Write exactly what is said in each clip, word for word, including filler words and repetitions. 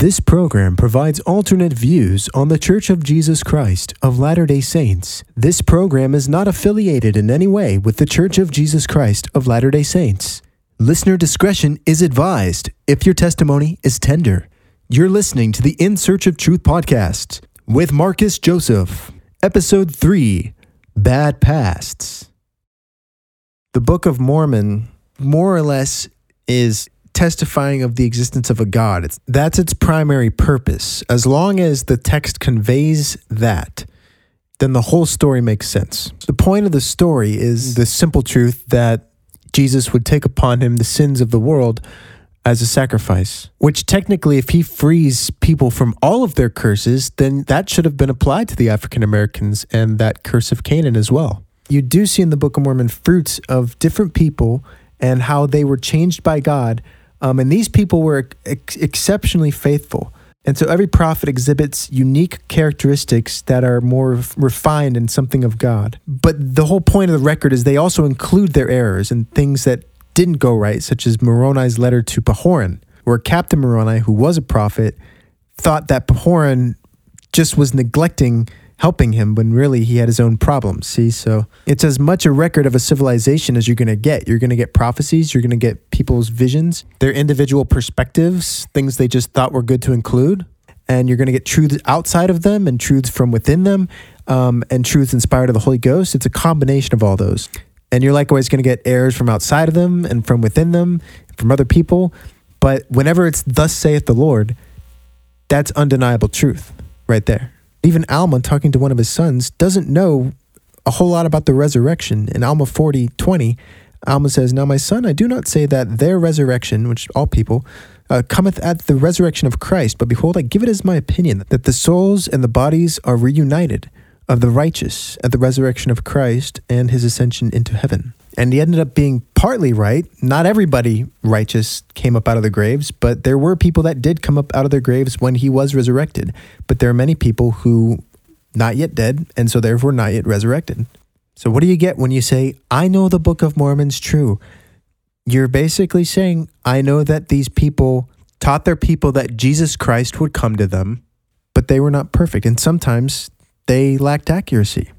This program provides alternate views on the Church of Jesus Christ of Latter-day Saints. This program is not affiliated in any way with the Church of Jesus Christ of Latter-day Saints. Listener discretion is advised if your testimony is tender. You're listening to the In Search of Truth podcast with Marcus Joseph, Episode three, Bad Pasts. The Book of Mormon, more or less, is testifying of the existence of a God. It's, that's its primary purpose. As long as the text conveys that, then the whole story makes sense. The point of the story is the simple truth that Jesus would take upon him the sins of the world as a sacrifice, which technically, if he frees people from all of their curses, then that should have been applied to the African Americans and that curse of Canaan as well. You do see in the Book of Mormon fruits of different people and how they were changed by God. Um, and these people were ex- exceptionally faithful. And so every prophet exhibits unique characteristics that are more f- refined and something of God. But the whole point of the record is they also include their errors and things that didn't go right, such as Moroni's letter to Pahoran, where Captain Moroni, who was a prophet, thought that Pahoran just was neglecting helping him when really he had his own problems, see? So it's as much a record of a civilization as you're going to get. You're going to get prophecies, you're going to get people's visions, their individual perspectives, things they just thought were good to include, and you're going to get truths outside of them and truths from within them, um, and truths inspired of the Holy Ghost. It's a combination of all those. And you're likewise going to get errors from outside of them and from within them, from other people. But whenever it's thus saith the Lord, that's undeniable truth right there. Even Alma, talking to one of his sons, doesn't know a whole lot about the resurrection. In Alma forty twenty, Alma says, "Now my son, I do not say that their resurrection," which all people, uh, "cometh at the resurrection of Christ, but behold, I give it as my opinion, that the souls and the bodies are reunited of the righteous at the resurrection of Christ and his ascension into heaven." And he ended up being partly right. Not everybody righteous came up out of the graves, but there were people that did come up out of their graves when he was resurrected. But there are many people who not yet dead, and so therefore not yet resurrected. So what do you get when you say, "I know the Book of Mormon's true"? You're basically saying, I know that these people taught their people that Jesus Christ would come to them, but they were not perfect. And sometimes they lacked accuracy.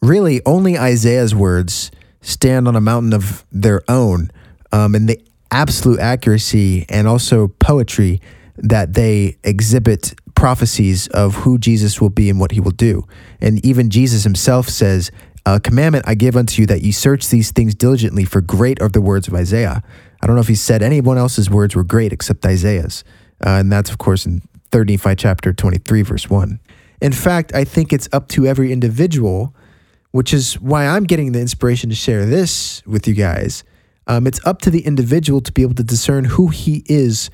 Really, only Isaiah's words stand on a mountain of their own, um, and the absolute accuracy and also poetry that they exhibit prophecies of who Jesus will be and what he will do. And even Jesus himself says, "A commandment I give unto you, that ye search these things diligently, for great are the words of Isaiah." I don't know if he said anyone else's words were great except Isaiah's. Uh, and that's, of course, in third Nephi chapter twenty-three, verse one. In fact, I think it's up to every individual, which is why I'm getting the inspiration to share this with you guys. Um, it's up to the individual to be able to discern who he is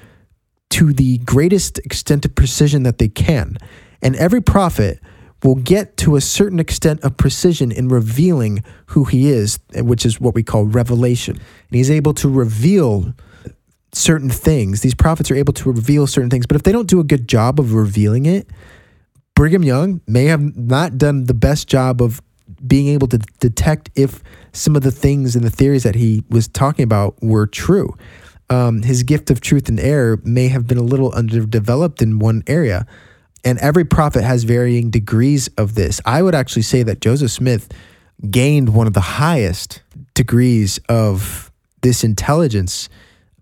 to the greatest extent of precision that they can. And every prophet will get to a certain extent of precision in revealing who he is, which is what we call revelation. And he's able to reveal certain things. These prophets are able to reveal certain things, but if they don't do a good job of revealing it, Brigham Young may have not done the best job of being able to detect if some of the things and the theories that he was talking about were true. Um, his gift of truth and error may have been a little underdeveloped in one area, and every prophet has varying degrees of this. I would actually say that Joseph Smith gained one of the highest degrees of this intelligence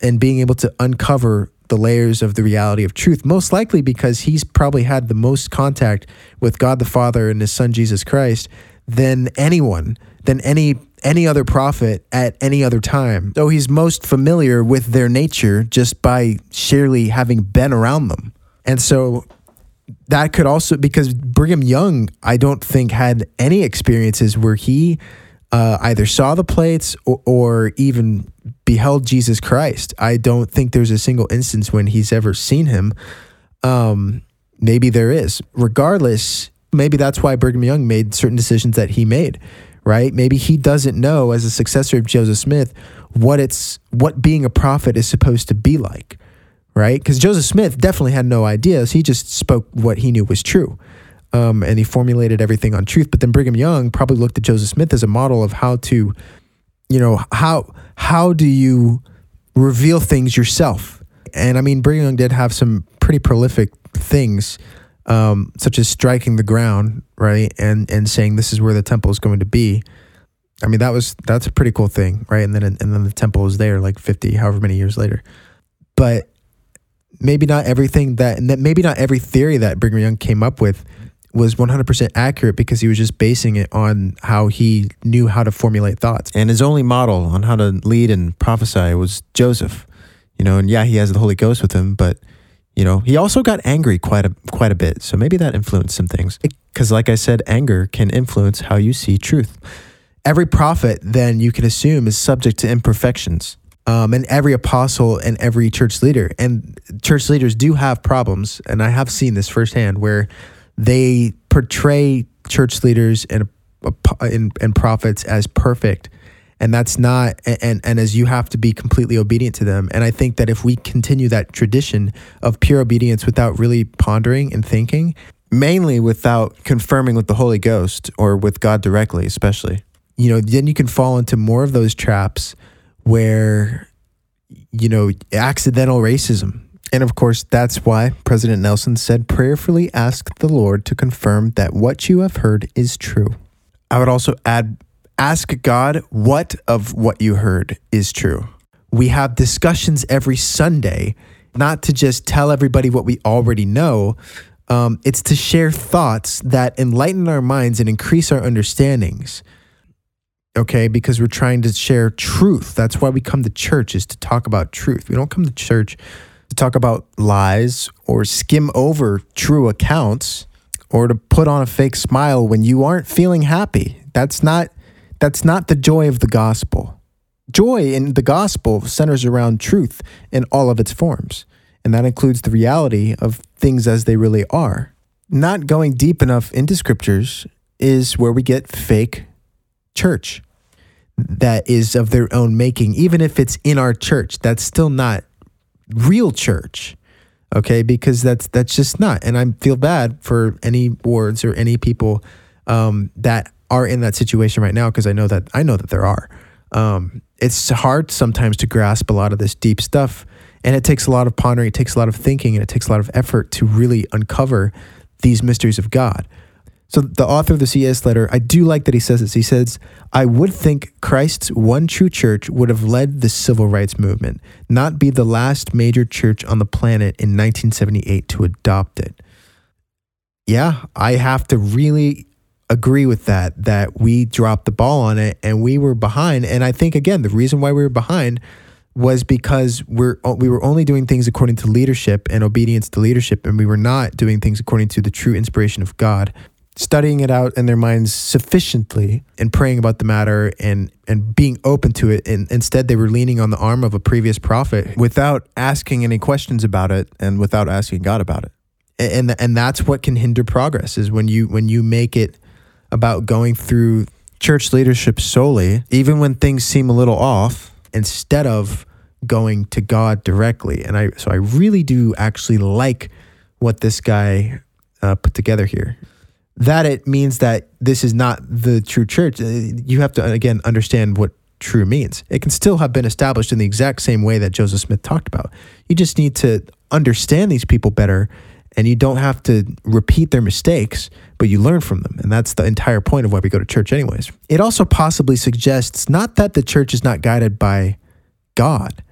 and being able to uncover the layers of the reality of truth, most likely because he's probably had the most contact with God the Father and his son Jesus Christ than anyone, than any any other prophet at any other time. So he's most familiar with their nature just by sheerly having been around them. And so that could also, because Brigham Young, I don't think, had any experiences where he uh, either saw the plates or, or even beheld Jesus Christ. I don't think there's a single instance when he's ever seen him. Um, maybe there is. Regardless, maybe that's why Brigham Young made certain decisions that he made, right? Maybe he doesn't know, as a successor of Joseph Smith, what it's what being a prophet is supposed to be like, right? Because Joseph Smith definitely had no ideas. He just spoke what he knew was true, um, and he formulated everything on truth. But then Brigham Young probably looked at Joseph Smith as a model of how to, you know, how how do you reveal things yourself? And I mean, Brigham Young did have some pretty prolific things, um, such as striking the ground, right? And and saying this is where the temple is going to be. I mean, that was that's a pretty cool thing, right? And then and then the temple is there like fifty, however many years later. But maybe not everything that, and that maybe not every theory that Brigham Young came up with was one hundred percent accurate, because he was just basing it on how he knew how to formulate thoughts. And his only model on how to lead and prophesy was Joseph. You know, and yeah, he has the Holy Ghost with him, but, you know, he also got angry quite a quite a bit. So maybe that influenced some things. Because like I said, anger can influence how you see truth. Every prophet, then, you can assume is subject to imperfections. Um, and every apostle and every church leader. And church leaders do have problems, and I have seen this firsthand, where they portray church leaders and and, and prophets as perfect, and that's not, and, and as you have to be completely obedient to them. And I think that if we continue that tradition of pure obedience without really pondering and thinking, mainly without confirming with the Holy Ghost or with God directly especially, you know, then you can fall into more of those traps where, you know, accidental racism. And of course, that's why President Nelson said, prayerfully ask the Lord to confirm that what you have heard is true. I would also add, ask God what of what you heard is true. We have discussions every Sunday, not to just tell everybody what we already know. Um, it's to share thoughts that enlighten our minds and increase our understandings. Okay, because we're trying to share truth. That's why we come to church, is to talk about truth. We don't come to church to talk about lies or skim over true accounts or to put on a fake smile when you aren't feeling happy. That's not that's not the joy of the gospel. Joy in the gospel centers around truth in all of its forms, and that includes the reality of things as they really are. Not going deep enough into scriptures is where we get fake church that is of their own making. Even if it's in our church, that's still not real church, okay? Because that's that's just not. And I feel bad for any wards or any people um, that are in that situation right now, because I know that I know that there are. Um, it's hard sometimes to grasp a lot of this deep stuff, and it takes a lot of pondering, it takes a lot of thinking, and it takes a lot of effort to really uncover these mysteries of God. So the author of the C E S letter, I do like that he says this. He says, I would think Christ's one true church would have led the civil rights movement, not be the last major church on the planet in nineteen seventy-eight to adopt it. Yeah, I have to really agree with that, that we dropped the ball on it and we were behind. And I think, again, the reason why we were behind was because we're we were only doing things according to leadership and obedience to leadership, and we were not doing things according to the true inspiration of God. Studying it out in their minds sufficiently and praying about the matter and, and being open to it. And instead, they were leaning on the arm of a previous prophet without asking any questions about it and without asking God about it. And and, and that's what can hinder progress, is when you when you make it about going through church leadership solely, even when things seem a little off, instead of going to God directly. And I so I really do actually like what this guy uh, put together here. That it means that this is not the true church. You have to, again, understand what true means. It can still have been established in the exact same way that Joseph Smith talked about. You just need to understand these people better, and you don't have to repeat their mistakes, but you learn from them. And that's the entire point of why we go to church anyways. It also possibly suggests not that the church is not guided by God,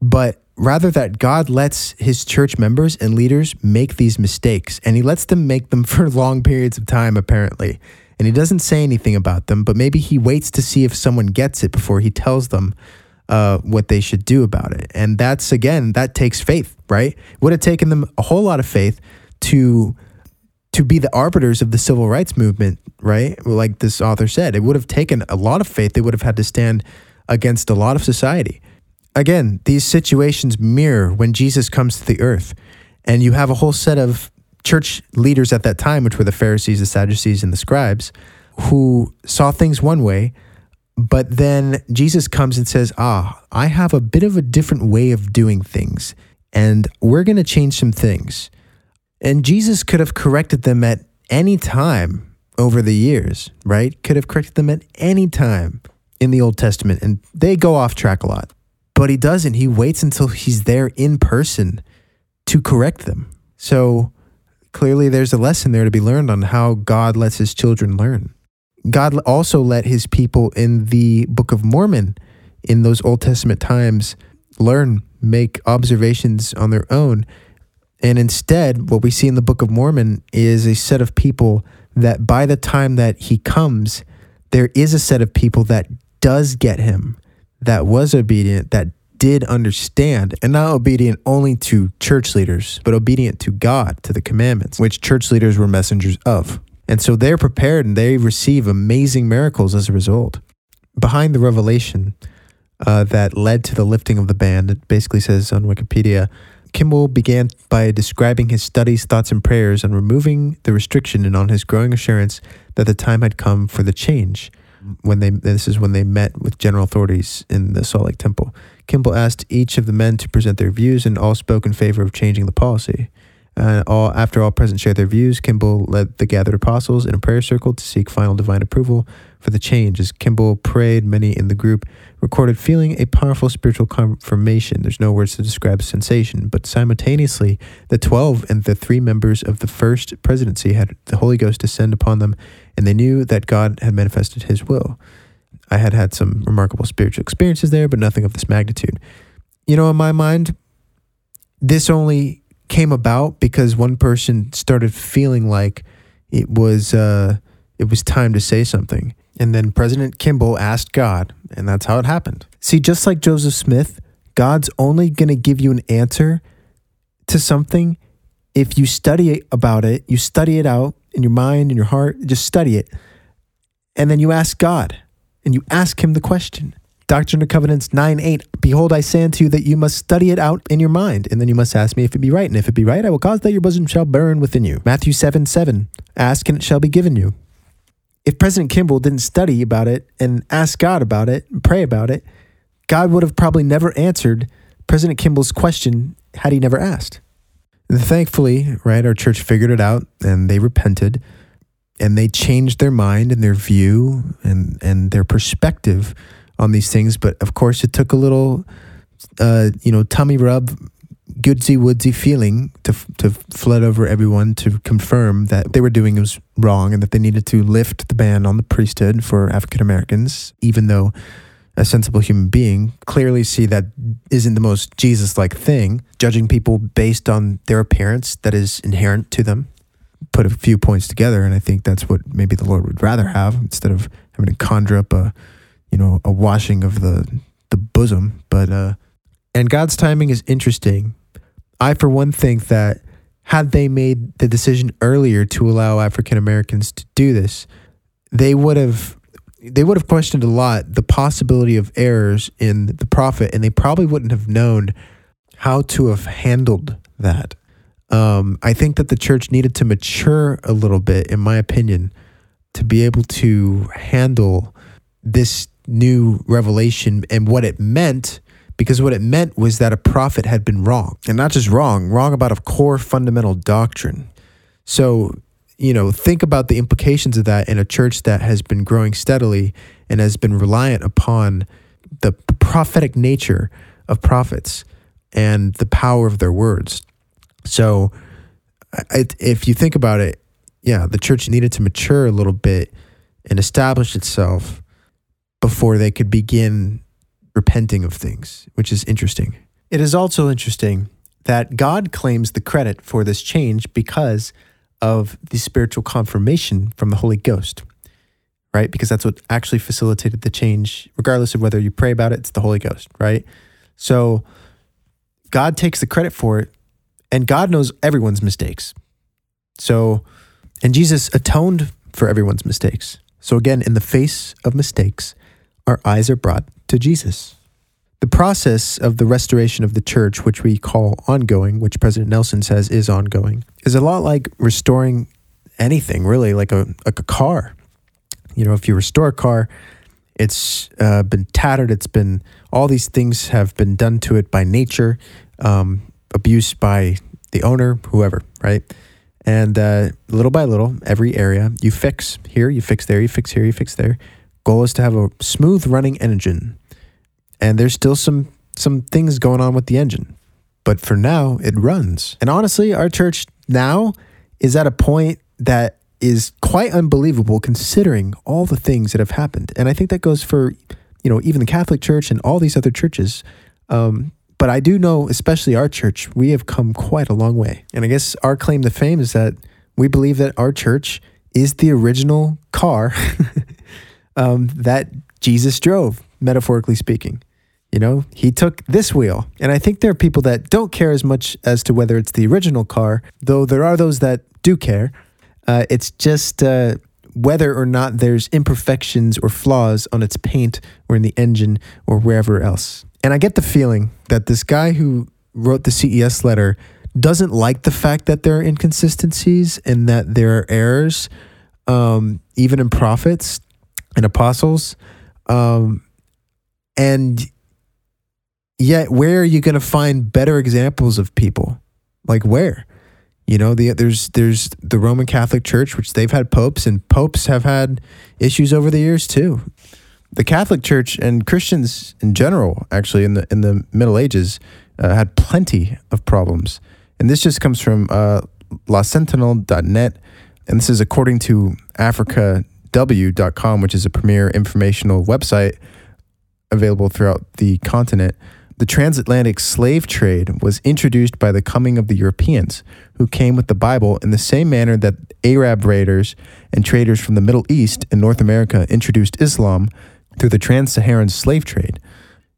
but rather that God lets his church members and leaders make these mistakes, and he lets them make them for long periods of time, apparently. And he doesn't say anything about them, but maybe he waits to see if someone gets it before he tells them uh, what they should do about it. And that's, again, that takes faith, right? Would have taken them a whole lot of faith to to be the arbiters of the civil rights movement, right? Like this author said, it would have taken a lot of faith. They would have had to stand against a lot of society. Again, these situations mirror when Jesus comes to the earth, and you have a whole set of church leaders at that time, which were the Pharisees, the Sadducees, and the scribes, who saw things one way, but then Jesus comes and says, ah, I have a bit of a different way of doing things, and we're going to change some things. And Jesus could have corrected them at any time over the years, right? Could have corrected them at any time in the Old Testament, and they go off track a lot. But he doesn't. He waits until he's there in person to correct them. So clearly there's a lesson there to be learned on how God lets his children learn. God also let his people in the Book of Mormon in those Old Testament times learn, make observations on their own. And instead, what we see in the Book of Mormon is a set of people that by the time that he comes, there is a set of people that does get him, that was obedient, that did understand, and not obedient only to church leaders, but obedient to God, to the commandments, which church leaders were messengers of. And so they're prepared and they receive amazing miracles as a result. Behind the revelation uh, that led to the lifting of the ban, it basically says on Wikipedia, Kimball began by describing his studies, thoughts, and prayers on removing the restriction and on his growing assurance that the time had come for the change. When they, this is when they met with general authorities in the Salt Lake Temple. Kimball asked each of the men to present their views, and all spoke in favor of changing the policy. Uh, all, after all present shared their views, Kimball led the gathered apostles in a prayer circle to seek final divine approval for the change. As Kimball prayed, many in the group recorded feeling a powerful spiritual confirmation. There's no words to describe sensation, but simultaneously, the twelve and the three members of the first presidency had the Holy Ghost descend upon them, and they knew that God had manifested his will. I had had some remarkable spiritual experiences there, but nothing of this magnitude. You know, in my mind, this only came about because one person started feeling like it was uh, it was time to say something. And then President Kimball asked God, and that's how it happened. See, just like Joseph Smith, God's only going to give you an answer to something if you study about it, you study it out in your mind, in your heart, just study it. And then you ask God, and you ask him the question. Doctrine of Covenants nine eight, behold, I say unto you that you must study it out in your mind, and then you must ask me if it be right, and if it be right, I will cause that your bosom shall burn within you. Matthew seven seven, ask and it shall be given you. If President Kimball didn't study about it and ask God about it and pray about it, God would have probably never answered President Kimball's question had he never asked. And thankfully, right, our church figured it out, and they repented, and they changed their mind and their view and, and their perspective on these things. But of course it took a little, uh, you know, tummy rub, goodsy woodsy feeling to to flood over everyone to confirm that they were doing was wrong and that they needed to lift the ban on the priesthood for African Americans, even though a sensible human being clearly see that isn't the most Jesus-like thing, judging people based on their appearance that is inherent to them. Put a few points together, and I think that's what maybe the Lord would rather have instead of having to conjure up a you know, a washing of the the bosom. But, uh, and God's timing is interesting. I, for one, think that had they made the decision earlier to allow African Americans to do this, they would have, they would have questioned a lot the possibility of errors in the prophet, and they probably wouldn't have known how to have handled that. Um, I think that the church needed to mature a little bit, in my opinion, to be able to handle this new revelation and what it meant, because what it meant was that a prophet had been wrong, and not just wrong, wrong about a core fundamental doctrine. So, you know, think about the implications of that in a church that has been growing steadily and has been reliant upon the prophetic nature of prophets and the power of their words. So if you think about it, yeah, the church needed to mature a little bit and establish itself before they could begin repenting of things, which is interesting. It is also interesting that God claims the credit for this change because of the spiritual confirmation from the Holy Ghost, right? Because that's what actually facilitated the change, regardless of whether you pray about it, it's the Holy Ghost, right? So God takes the credit for it, and God knows everyone's mistakes. So, and Jesus atoned for everyone's mistakes. So again, in the face of mistakes, our eyes are brought to Jesus. The process of the restoration of the church, which we call ongoing, which President Nelson says is ongoing, is a lot like restoring anything, really, like a like a car. You know, if you restore a car, it's uh, been tattered, it's been, all these things have been done to it by nature, um, abuse by the owner, whoever, right? And uh, little by little, every area, you fix here, you fix there, you fix here, you fix there. Goal is to have a smooth running engine. And there's still some some things going on with the engine. But for now, it runs. And honestly, our church now is at a point that is quite unbelievable considering all the things that have happened. And I think that goes for, you know, even the Catholic Church and all these other churches. Um, but I do know, especially our church, we have come quite a long way. And I guess our claim to fame is that we believe that our church is the original car um, that Jesus drove, metaphorically speaking. You know, he took this wheel. And I think there are people that don't care as much as to whether it's the original car, though there are those that do care. Uh, it's just uh, whether or not there's imperfections or flaws on its paint or in the engine or wherever else. And I get the feeling that this guy who wrote the C E S letter doesn't like the fact that there are inconsistencies and that there are errors, um, even in prophets and apostles. Um, and yet, where are you going to find better examples of people? Like where? You know, the, there's there's the Roman Catholic Church, which they've had popes, and popes have had issues over the years too. The Catholic Church and Christians in general, actually, in the in the Middle Ages, uh, had plenty of problems. And this just comes from uh, la sentinel dot net, and this is according to africa w dot com, which is a premier informational website available throughout the continent. The transatlantic slave trade was introduced by the coming of the Europeans, who came with the Bible in the same manner that Arab raiders and traders from the Middle East and North America introduced Islam through the trans-Saharan slave trade.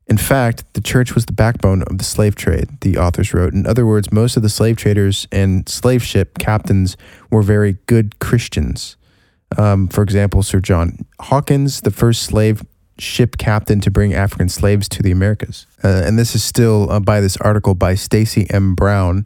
In fact, the church was the backbone of the slave trade, the authors wrote. In other words, most of the slave traders and slave ship captains were very good Christians. Um, for example, Sir John Hawkins, the first slave ship captain to bring African slaves to the Americas. Uh, and this is still uh, by this article by Stacy M. Brown,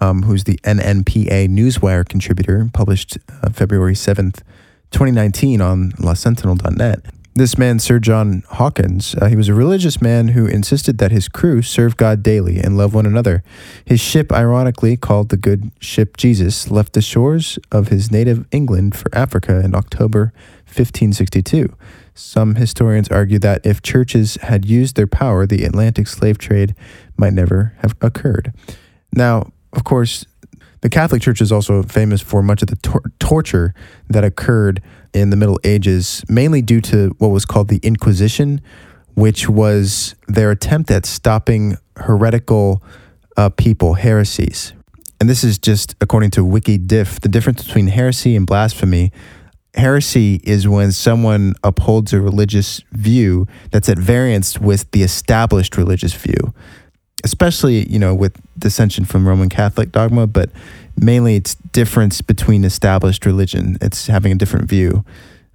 um, who's the N N P A Newswire contributor, published uh, February seventh, twenty nineteen on la sentinel dot net. This man, Sir John Hawkins, uh, he was a religious man who insisted that his crew serve God daily and love one another. His ship, ironically called the Good Ship Jesus, left the shores of his native England for Africa in October fifteen sixty-two. Some historians argue that if churches had used their power, the Atlantic slave trade might never have occurred. Now, of course, the Catholic Church is also famous for much of the tor- torture that occurred in the Middle Ages, mainly due to what was called the Inquisition, which was their attempt at stopping heretical uh, people, heresies. And this is just according to WikiDiff, the difference between heresy and blasphemy. Heresy is when someone upholds a religious view that's at variance with the established religious view, especially, you know, with dissension from Roman Catholic dogma, but mainly it's difference between established religion. It's having a different view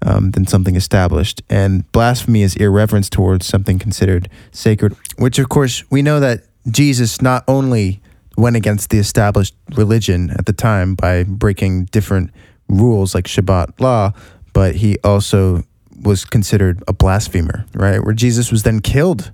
um, than something established. And blasphemy is irreverence towards something considered sacred, which, of course, we know that Jesus not only went against the established religion at the time by breaking different rules like Shabbat law, but he also was considered a blasphemer, right? Where Jesus was then killed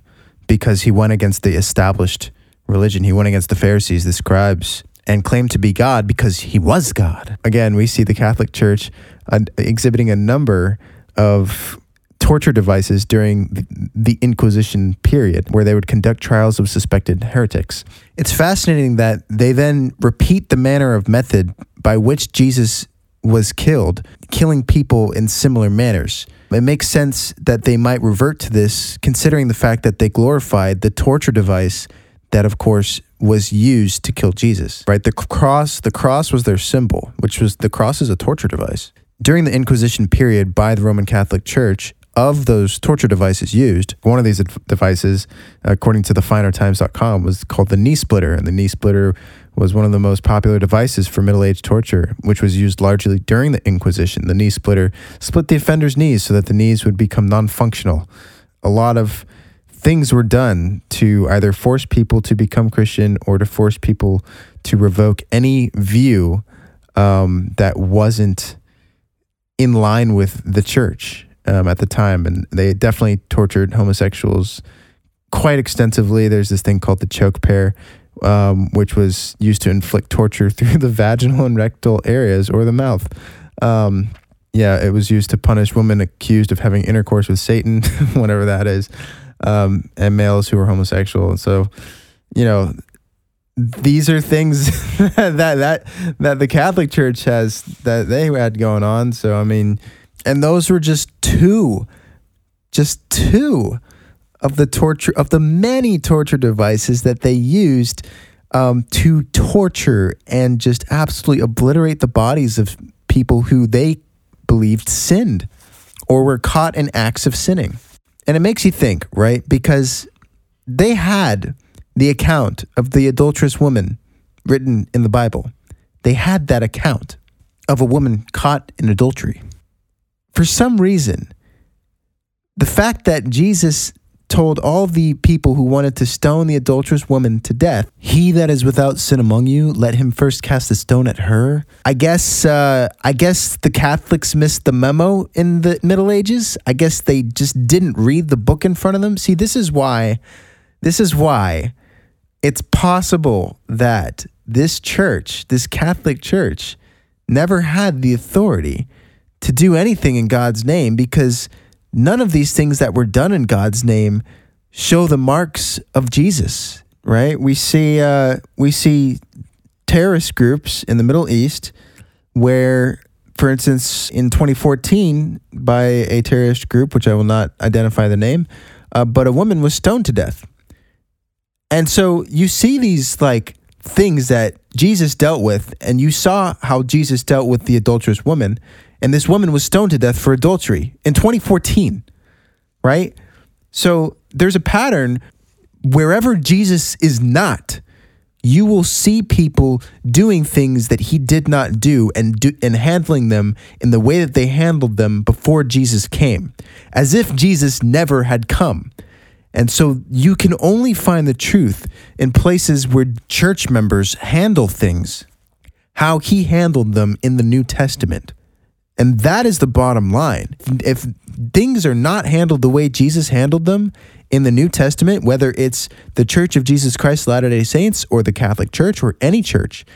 because he went against the established religion. He went against the Pharisees, the scribes, and claimed to be God because he was God. Again, we see the Catholic Church uh, exhibiting a number of torture devices during the, the Inquisition period, where they would conduct trials of suspected heretics. It's fascinating that they then repeat the manner of method by which Jesus was killed, killing people in similar manners. It makes sense that they might revert to this, considering the fact that they glorified the torture device that, of course, was used to kill Jesus, right? The cross, the cross was their symbol, which was the cross is a torture device. During the Inquisition period by the Roman Catholic Church, of those torture devices used, one of these devices, according to the finer times dot com, was called the knee splitter. And the knee splitter was one of the most popular devices for Middle Age torture, which was used largely during the Inquisition. The knee splitter split the offender's knees so that the knees would become non-functional. A lot of things were done to either force people to become Christian or to force people to revoke any view um, that wasn't in line with the church. Um, at the time, and they definitely tortured homosexuals quite extensively. There's this thing called the choke pear, um, which was used to inflict torture through the vaginal and rectal areas or the mouth. Um, yeah, it was used to punish women accused of having intercourse with Satan, whatever that is. um, and males who were homosexual. And so, you know, these are things that, that that the Catholic Church has, that they had going on. So, I mean, and those were just two, just two of the torture, of the many torture devices that they used um, to torture and just absolutely obliterate the bodies of people who they believed sinned or were caught in acts of sinning. And it makes you think, right? Because they had the account of the adulterous woman written in the Bible. They had that account of a woman caught in adultery. For some reason, the fact that Jesus told all the people who wanted to stone the adulterous woman to death, "He that is without sin among you, let him first cast a stone at her." I guess uh, I guess the Catholics missed the memo in the Middle Ages. I guess they just didn't read the book in front of them. See, this is why, this is why it's possible that this church, this Catholic Church, never had the authority to do anything in God's name, because none of these things that were done in God's name show the marks of Jesus, right? We see uh, we see terrorist groups in the Middle East where, for instance, in twenty fourteen, by a terrorist group, which I will not identify the name, uh, but a woman was stoned to death. And so you see these like things that Jesus dealt with, and you saw how Jesus dealt with the adulterous woman. And this woman was stoned to death for adultery in twenty fourteen, right? So there's a pattern. Wherever Jesus is not, you will see people doing things that he did not do and do, and handling them in the way that they handled them before Jesus came, as if Jesus never had come. And so you can only find the truth in places where church members handle things how he handled them in the New Testament. And that is the bottom line. If things are not handled the way Jesus handled them in the New Testament, whether it's the Church of Jesus Christ of Latter-day Saints or the Catholic Church or any church,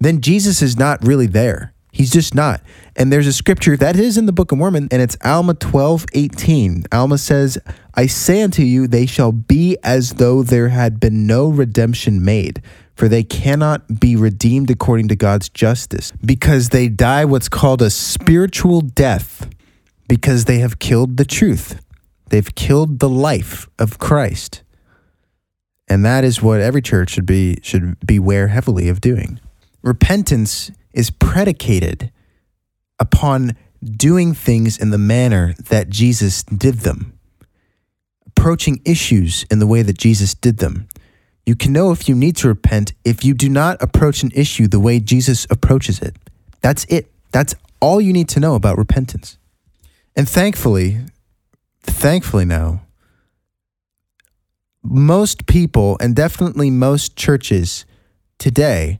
then Jesus is not really there. He's just not. And there's a scripture that is in the Book of Mormon, and it's Alma twelve eighteen. Alma says, "I say unto you, they shall be as though there had been no redemption made. For they cannot be redeemed according to God's justice, because they die what's called a spiritual death, because they have killed the truth. They've killed the life of Christ." And that is what every church should be should beware heavily of doing. Repentance is predicated upon doing things in the manner that Jesus did them, approaching issues in the way that Jesus did them. You can know if you need to repent if you do not approach an issue the way Jesus approaches it. That's it. That's all you need to know about repentance. And thankfully, thankfully now, most people, and definitely most churches today,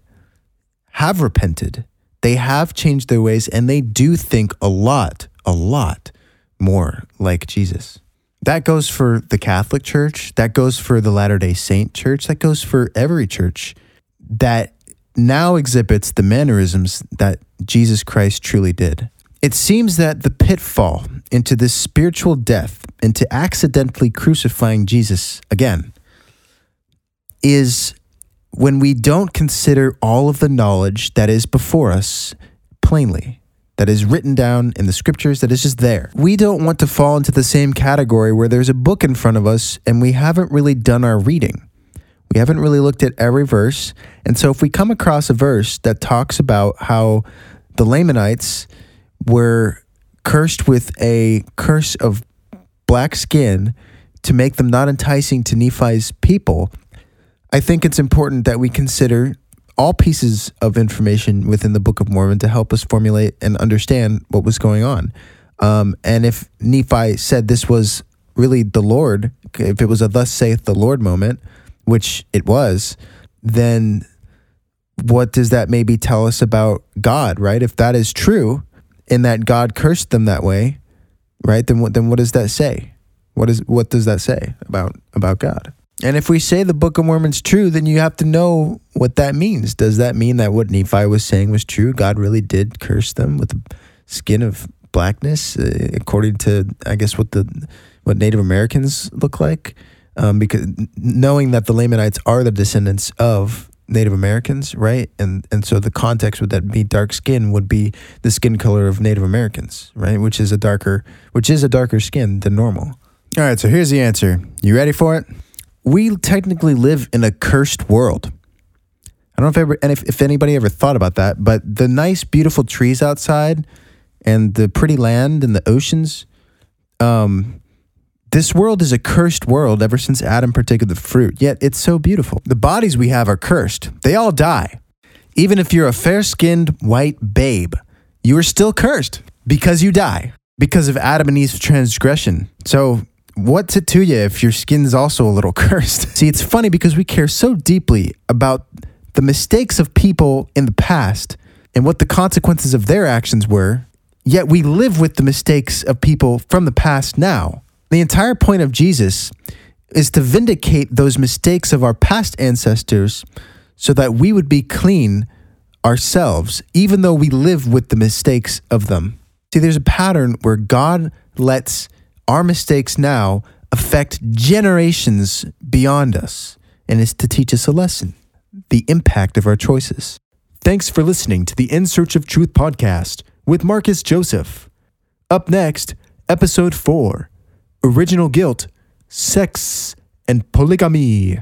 have repented. They have changed their ways, and they do think a lot, a lot more like Jesus. That goes for the Catholic Church. That goes for the Latter-day Saint Church. That goes for every church that now exhibits the mannerisms that Jesus Christ truly did. It seems that the pitfall into this spiritual death, into accidentally crucifying Jesus again, is when we don't consider all of the knowledge that is before us plainly, that is written down in the scriptures, that is just there. We don't want to fall into the same category where there's a book in front of us and we haven't really done our reading. We haven't really looked at every verse. And so if we come across a verse that talks about how the Lamanites were cursed with a curse of black skin to make them not enticing to Nephi's people, I think it's important that we consider all pieces of information within the Book of Mormon to help us formulate and understand what was going on. Um, and if Nephi said this was really the Lord, if it was a thus saith the Lord moment, which it was, then what does that maybe tell us about God, right? If that is true, and that God cursed them that way, right, then what, then what does that say? What is what does that say about about God? And if we say the Book of Mormon's true, then you have to know what that means. Does that mean that what Nephi was saying was true? God really did curse them with the skin of blackness, uh, according to, I guess, what the what Native Americans look like? um, because knowing that the Lamanites are the descendants of Native Americans, right? And and so the context would that be dark skin would be the skin color of Native Americans, right? Which is a darker, which is a darker skin than normal. All right, so here's the answer. You ready for it? We technically live in a cursed world. I don't know if, ever, and if, if anybody ever thought about that, but the nice, beautiful trees outside and the pretty land and the oceans, um, this world is a cursed world ever since Adam partook of the fruit, yet it's so beautiful. The bodies we have are cursed. They all die. Even if you're a fair-skinned white babe, you are still cursed because you die, because of Adam and Eve's transgression. So what's it to you if your skin's also a little cursed? See, it's funny because we care so deeply about the mistakes of people in the past and what the consequences of their actions were, yet we live with the mistakes of people from the past now. The entire point of Jesus is to vindicate those mistakes of our past ancestors so that we would be clean ourselves, even though we live with the mistakes of them. See, there's a pattern where God lets our mistakes now affect generations beyond us, and it's to teach us a lesson, the impact of our choices. Thanks for listening to the In Search of Truth podcast with Marcus Joseph. Up next, episode four. Original guilt, sex, and polygamy.